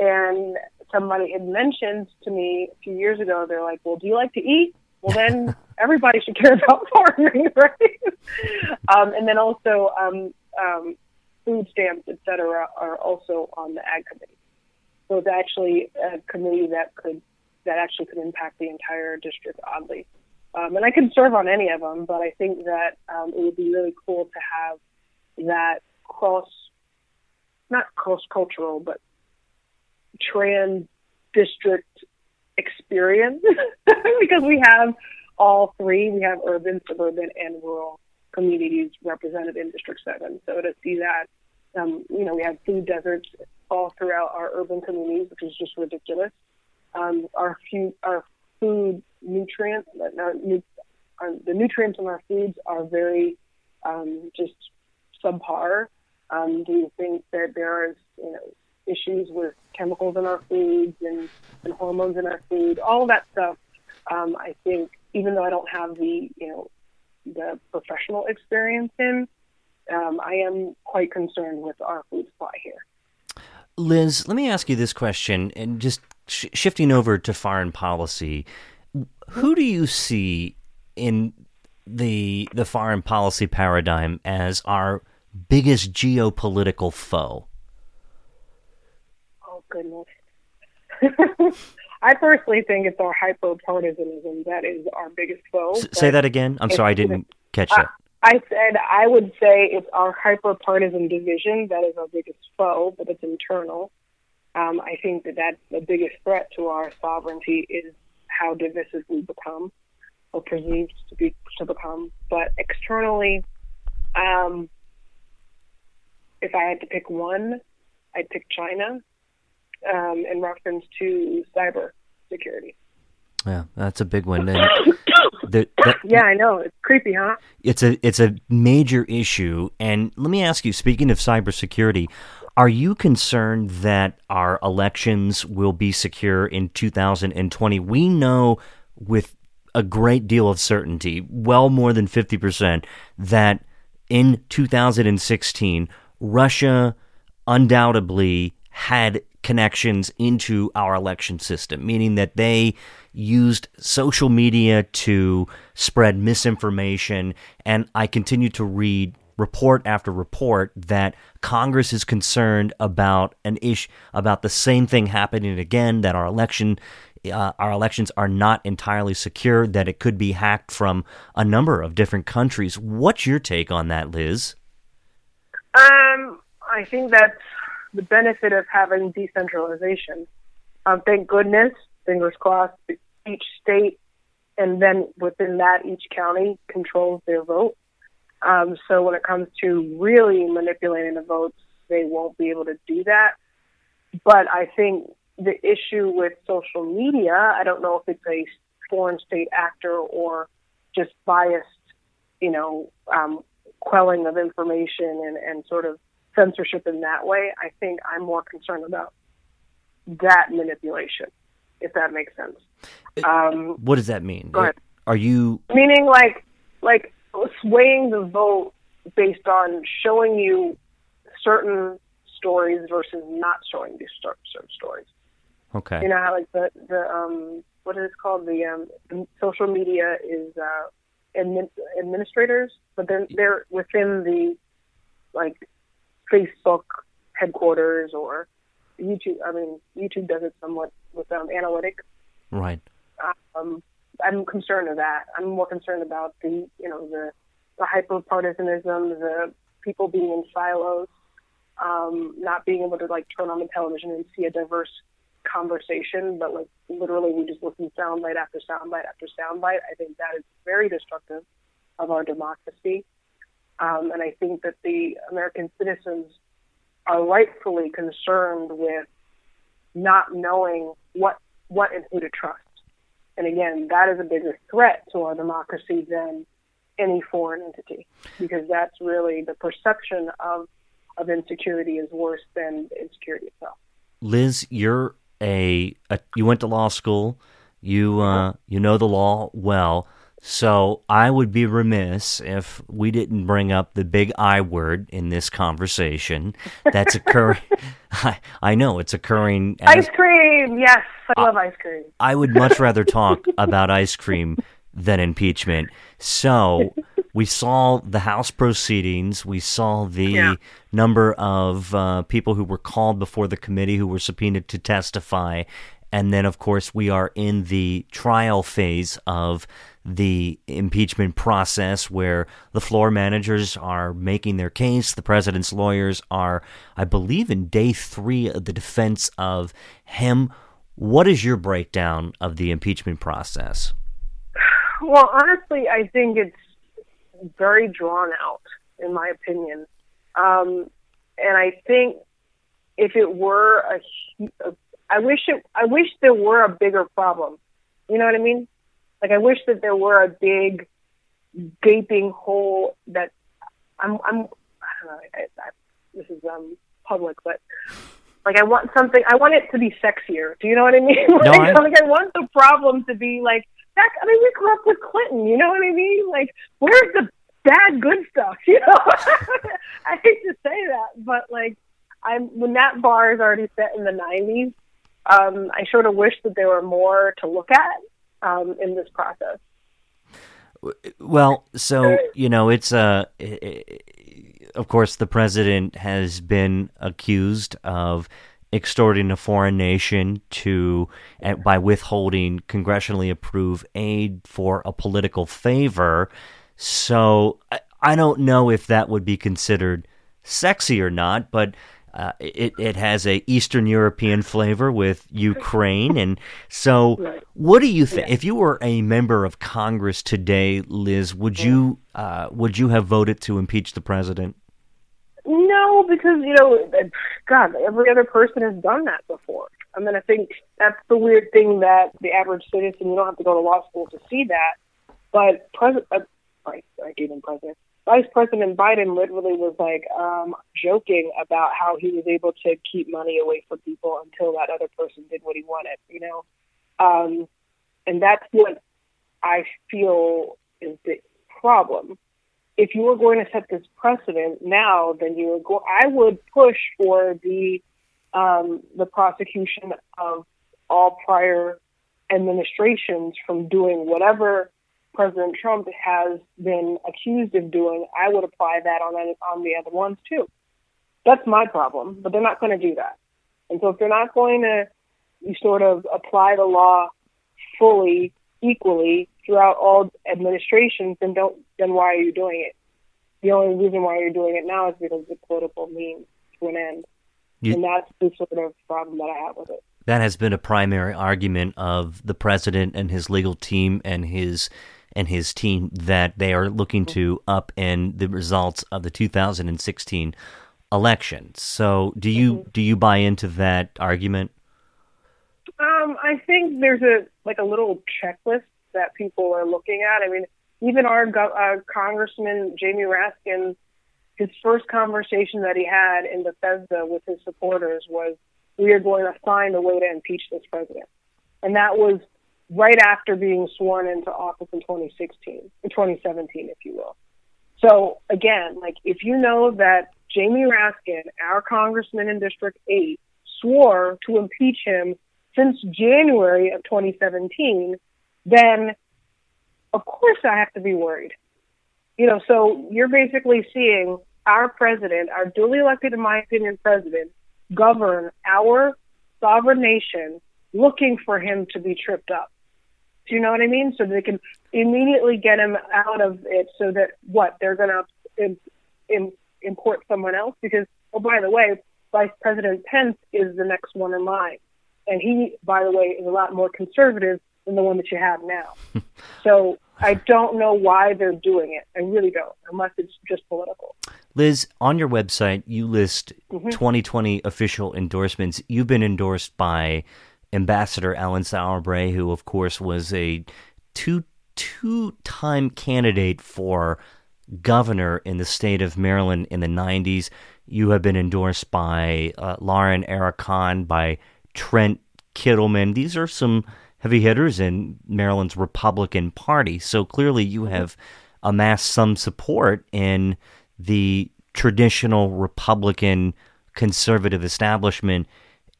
And somebody had mentioned to me a few years ago, they're like, well, do you like to eat? Well, then everybody should care about farming, right? um, and then also um, um, food stamps, et cetera, are also on the Ag Committee. So it's actually a committee that could that actually could impact the entire district, oddly. Um, and I could serve on any of them, but I think that um, it would be really cool to have that cross, not cross-cultural, but trans-district experience because we have all three. We have urban, suburban, and rural communities represented in District seven. So to see that, um, you know, we have food deserts all throughout our urban communities, which is just ridiculous. Um, our, few, our food nutrients, our, our, the nutrients in our foods are very um, just subpar. Um, do you think that there is, you know, issues with chemicals in our foods and, and hormones in our food, all that stuff? Um, I think, even though I don't have the, you know, the professional experience in, um, I am quite concerned with our food supply here. Liz, let me ask you this question, and just sh- shifting over to foreign policy, who do you see in the the foreign policy paradigm as our biggest geopolitical foe? Oh, goodness. I personally think it's our hyper-partisanism that is our biggest foe. S- say that again? I'm sorry, I didn't catch that. Uh, I said I would say it's our hyper-partisan division that is our biggest foe, but it's internal. Um, I think that that's the biggest threat to our sovereignty is how divisive we become or perceived to be to become. But externally, um, if I had to pick one, I'd pick China um, in reference to cyber security. Yeah, that's a big one. And the, that, yeah, I know. It's creepy, huh? It's a it's a major issue. And let me ask you, speaking of cybersecurity, are you concerned that our elections will be secure in two thousand twenty? We know with a great deal of certainty, well more than fifty percent, that in two thousand sixteen, Russia undoubtedly had connections into our election system, meaning that they used social media to spread misinformation. And I continue to read report after report that Congress is concerned about an issue, about the same thing happening again, that our election, uh, our elections are not entirely secure, that it could be hacked from a number of different countries. What's your take on that, Liz? Um, I think that's the benefit of having decentralization. Um, thank goodness, fingers crossed, each state and then within that each county controls their vote. Um, so when it comes to really manipulating the votes, they won't be able to do that. But I think the issue with social media, I don't know if it's a foreign state actor or just biased, you know, um, quelling of information and, and sort of censorship in that way. I think I'm more concerned about that manipulation, if that makes sense. Um, what does that mean? Go ahead. Are you meaning like like swaying the vote based on showing you certain stories versus not showing these certain stories? Okay. You know how like the the um what is it called the um social media is uh admin, administrators, but then they're, they're within the like Facebook headquarters or YouTube. I mean, YouTube does it somewhat with um, analytics. Right. Um, I'm concerned with that. I'm more concerned about the, you know, the, the hyper-partisanism, the people being in silos, um, not being able to, like, turn on the television and see a diverse conversation, but, like, literally we just listen to soundbite after soundbite after soundbite. I think that is very destructive of our democracy. Um, and I think that the American citizens are rightfully concerned with not knowing what what and who to trust. And again, that is a bigger threat to our democracy than any foreign entity, because that's really the perception of of insecurity is worse than insecurity itself. Liz, you're a, a you went to law school, you uh, you know the law well. So I would be remiss if we didn't bring up the big I word in this conversation that's occurring. I, I know it's occurring. As, ice cream. Yes. I uh, love ice cream. I would much rather talk about ice cream than impeachment. So we saw the House proceedings. We saw the yeah. number of uh, people who were called before the committee who were subpoenaed to testify. And then, of course, we are in the trial phase of the impeachment process where the floor managers are making their case. The president's lawyers are, I believe, in day three of the defense of him. What is your breakdown of the impeachment process? Well, honestly, I think it's very drawn out, in my opinion. Um, and I think if it were a, a I wish it, I wish there were a bigger problem. You know what I mean? Like, I wish that there were a big gaping hole that I'm, I'm I don't know, I, I, this is um, public, but like, I want something, I want it to be sexier. Do you know what I mean? Like, no, I... like I want the problem to be like, heck, I mean, we grew up with Clinton, you know what I mean? Like, where's the bad, good stuff, you know? I hate to say that, but like, I'm, when that bar is already set in the nineties, Um, I sort of wish that there were more to look at um, in this process. Well, so, you know, it's, uh, it, of course, the president has been accused of extorting a foreign nation to by withholding congressionally approved aid for a political favor. So I, I don't know if that would be considered sexy or not, but Uh, it, it has a Eastern European flavor with Ukraine. And so right. What do you think? Yeah. If you were a member of Congress today, Liz, would yeah. you uh, would you have voted to impeach the president? No, because, you know, God, every other person has done that before. I mean, I think that's the weird thing that the average citizen, you don't have to go to law school to see that. But president, uh, like, like even president. Vice President Biden literally was like um, joking about how he was able to keep money away from people until that other person did what he wanted, you know? Um, and that's what I feel is the problem. If you were going to set this precedent now, then you would go, I would push for the, um, the prosecution of all prior administrations from doing whatever President Trump has been accused of doing. I would apply that on on the other ones too. That's my problem, but they're not going to do that. And so if they're not going to you sort of apply the law fully, equally throughout all administrations, then don't. Then why are you doing it? The only reason why you're doing it now is because the political means to an end, you, and that's the sort of problem that I have with it. That has been a primary argument of the president and his legal team and his. and his team, that they are looking to upend the results of the two thousand sixteen election. So do you do you buy into that argument? Um, I think there's a like a little checklist that people are looking at. I mean, even our uh, Congressman Jamie Raskin, his first conversation that he had in Bethesda with his supporters was, we are going to find a way to impeach this president. And that was right after being sworn into office in twenty sixteen, in twenty seventeen, if you will. So again, like, if you know that Jamie Raskin, our congressman in District eight, swore to impeach him since January of twenty seventeen, then of course I have to be worried. You know, so you're basically seeing our president, our duly elected, in my opinion, president, govern our sovereign nation, looking for him to be tripped up. Do you know what I mean? So they can immediately get him out of it, so that, what, they're going to import someone else? Because, oh, by the way, Vice President Pence is the next one in line. And he, by the way, is a lot more conservative than the one that you have now. So I don't know why they're doing it. I really don't, unless it's just political. Liz, on your website, you list mm-hmm. twenty twenty official endorsements. You've been endorsed by Ambassador Alan Sauerbrey, who, of course, was a two, two-time candidate for governor in the state of Maryland in the nineties. You have been endorsed by uh, Lauren Arakan, by Trent Kittleman. These are some heavy hitters in Maryland's Republican Party. So clearly you have amassed some support in the traditional Republican conservative establishment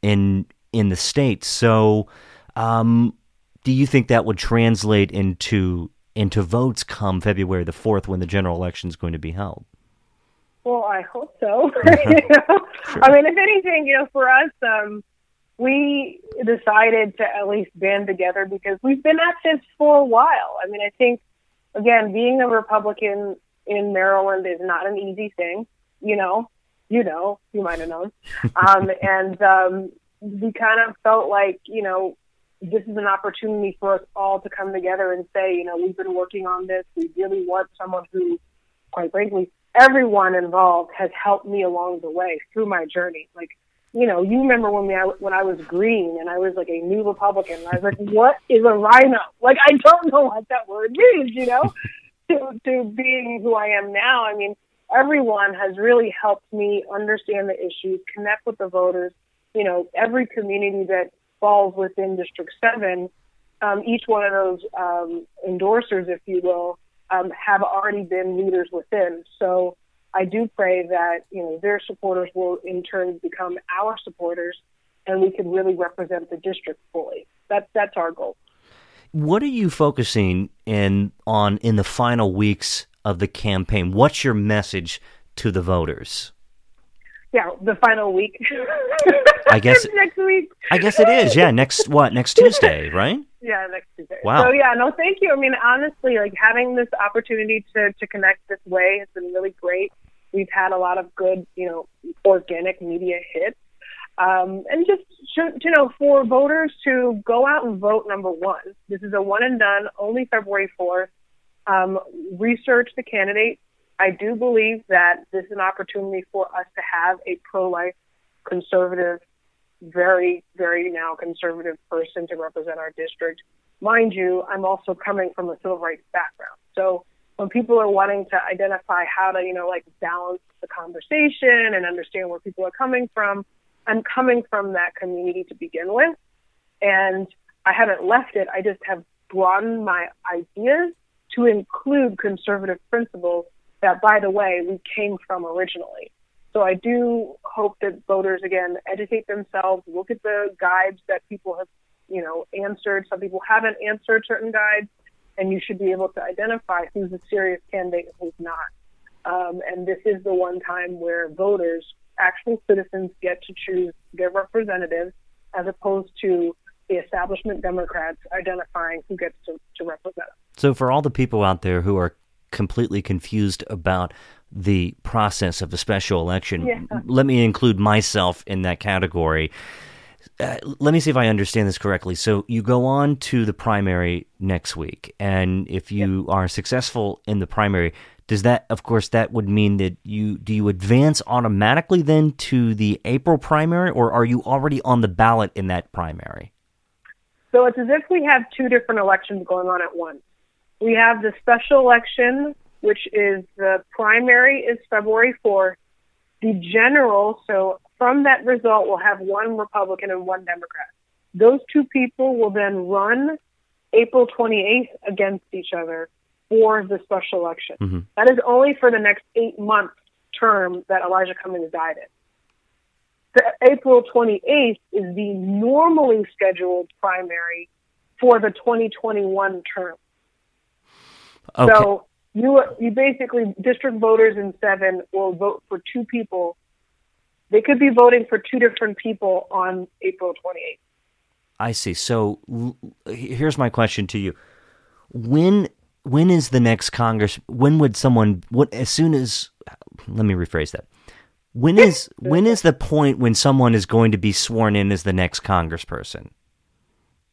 in in the state. So um, do you think that would translate into into votes come February the fourth, when the general election is going to be held? Well, I hope so. you know? Sure. I mean, if anything, you know, for us, um, we decided to at least band together because we've been at this for a while. I mean, I think, again, being a Republican in Maryland is not an easy thing. You know, you know, you might have known. Um, and, um, we kind of felt like, you know, this is an opportunity for us all to come together and say, you know, we've been working on this. We really want someone who, quite frankly, everyone involved has helped me along the way through my journey. Like, you know, you remember when we, when I was green and I was like a new Republican, and I was like, what is a rhino? Like, I don't know what that word means, you know, to, to being who I am now. I mean, everyone has really helped me understand the issues, connect with the voters. You know, every community that falls within District seven, um, each one of those um, endorsers, if you will, um, have already been leaders within. So I do pray that, you know, their supporters will in turn become our supporters, and we can really represent the district fully. That's that's our goal. What are you focusing in on in the final weeks of the campaign? What's your message to the voters? Yeah, the final week. I guess next week. I guess it is. Yeah, next what? Next Tuesday, right? Yeah, next Tuesday. Wow. So yeah, no, thank you. I mean, honestly, like, having this opportunity to to connect this way has been really great. We've had a lot of good, you know, organic media hits, um, and just you know, for voters to go out and vote. Number one, this is a one and done. Only February fourth. Um, research the candidates. I do believe that this is an opportunity for us to have a pro-life, conservative, very, very now conservative person to represent our district. Mind you, I'm also coming from a civil rights background. So when people are wanting to identify how to, you know, like, balance the conversation and understand where people are coming from, I'm coming from that community to begin with. And I haven't left it. I just have broadened my ideas to include conservative principles that, by the way, we came from originally. So I do hope that voters, again, educate themselves, look at the guides that people have, you know, answered. Some people haven't answered certain guides, and you should be able to identify who's a serious candidate and who's not. Um, and this is the one time where voters, actual citizens, get to choose their representatives, as opposed to the establishment Democrats identifying who gets to, to represent them. So for all the people out there who are completely confused about the process of the special election. Yeah. Let me include myself in that category. Uh, let me see if I understand this correctly. So you go on to the primary next week, and if you yeah. are successful in the primary, does that, of course, that would mean that you, do you advance automatically then to the April primary, or are you already on the ballot in that primary? So it's as if we have two different elections going on at once. we have the special election, which is the primary is February fourth. The general, so from that result, we'll have one Republican and one Democrat. Those two people will then run April twenty-eighth against each other for the special election. Mm-hmm. That is only for the next eight-month term that Elijah Cummings died in. The April twenty-eighth is the normally scheduled primary for the twenty twenty-one term. Okay. So you you basically, district voters in seven will vote for two people. They could be voting for two different people on April twenty-eighth. I see. So l- here's my question to you. When when is the next Congress? When would someone, what as soon as, let me rephrase that. When is when is the point when someone is going to be sworn in as the next congressperson?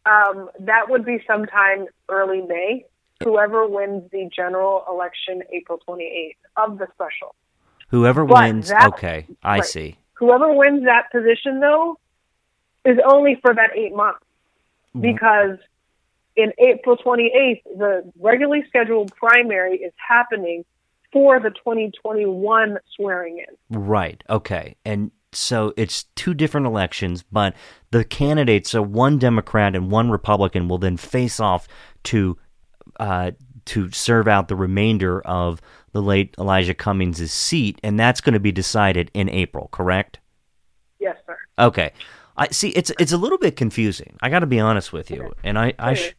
Um, that would be sometime early May. Whoever wins the general election April twenty-eighth of the special. Whoever but wins, that, okay, I right. see. Whoever wins that position, though, is only for that eight months. Because in April twenty-eighth, the regularly scheduled primary is happening for the twenty twenty-one swearing in. Right, okay. And so it's two different elections, but the candidates, so one Democrat and one Republican, will then face off to... Uh, to serve out the remainder of the late Elijah Cummings' seat, and that's going to be decided in April, correct? Yes, sir. Okay. I see, it's it's a little bit confusing. I got to be honest with you. Okay. And I... I sh-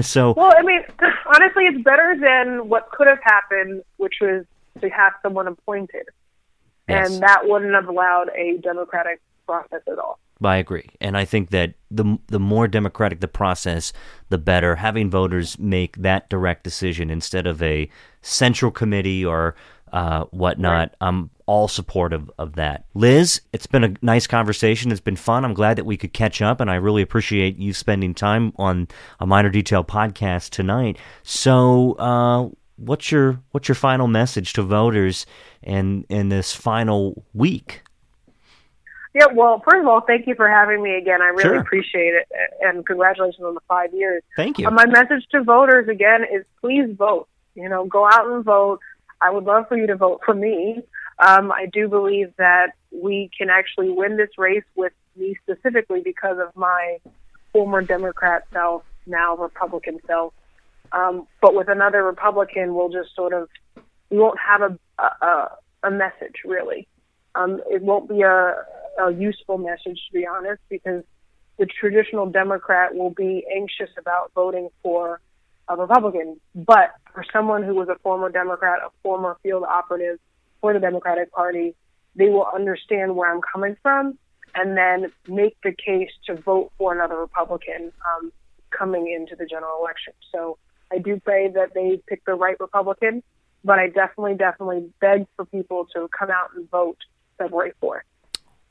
so. Well, I mean, honestly, it's better than what could have happened, which was to have someone appointed. Yes. And that wouldn't have allowed a democratic process at all. I agree, and I think that the the more democratic the process, the better. Having voters make that direct decision instead of a central committee or uh, whatnot, right. I'm all supportive of that. Liz, it's been a nice conversation. It's been fun. I'm glad that we could catch up, and I really appreciate you spending time on a Minor Detail podcast tonight. So uh, what's your what's your final message to voters in, in this final week? Yeah, well, first of all, thank you for having me again. I really sure. appreciate it, and congratulations on the five years. Thank you. Uh, my message to voters, again, is please vote. You know, go out and vote. I would love for you to vote for me. Um, I do believe that we can actually win this race with me specifically because of my former Democrat self, now Republican self. Um, but with another Republican, we'll just sort of, we won't have a, a, a message, really. Um, it won't be a, a useful message, to be honest, because the traditional Democrat will be anxious about voting for a Republican. But for someone who was a former Democrat, a former field operative for the Democratic Party, they will understand where I'm coming from and then make the case to vote for another Republican um, coming into the general election. So I do pray that they pick the right Republican, but I definitely, definitely beg for people to come out and vote February fourth.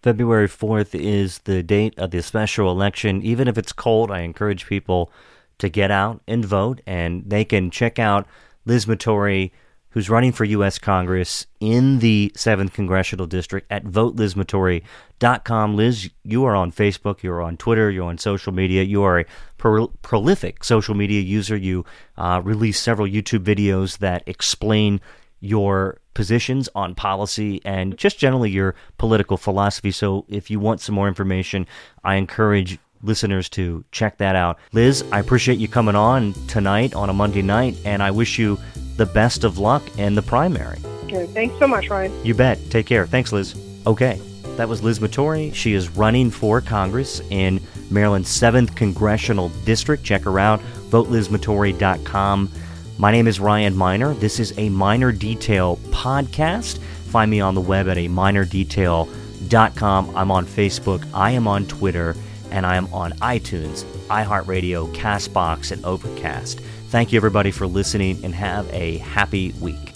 February fourth is the date of the special election. Even if it's cold, I encourage people to get out and vote, and they can check out Liz Matory, who's running for U S Congress in the seventh Congressional District, at vote liz matory dot com. Liz, you are on Facebook, you're on Twitter, you're on social media, you are a pro- prolific social media user. You uh, release several YouTube videos that explain your positions on policy and just generally your political philosophy. So if you want some more information, I encourage listeners to check that out. Liz, I appreciate you coming on tonight on a Monday night, and I wish you the best of luck in the primary. Okay, thanks so much, Ryan. You bet. Take care. Thanks, Liz. Okay, that was Liz Matory. She is running for Congress in Maryland's seventh Congressional District. Check her out, vote liz matory dot com. My name is Ryan Miner. This is a Miner Detail podcast. Find me on the web at a miner detail dot com. I'm on Facebook. I am on Twitter. And I am on iTunes, iHeartRadio, CastBox, and Overcast. Thank you, everybody, for listening, and have a happy week.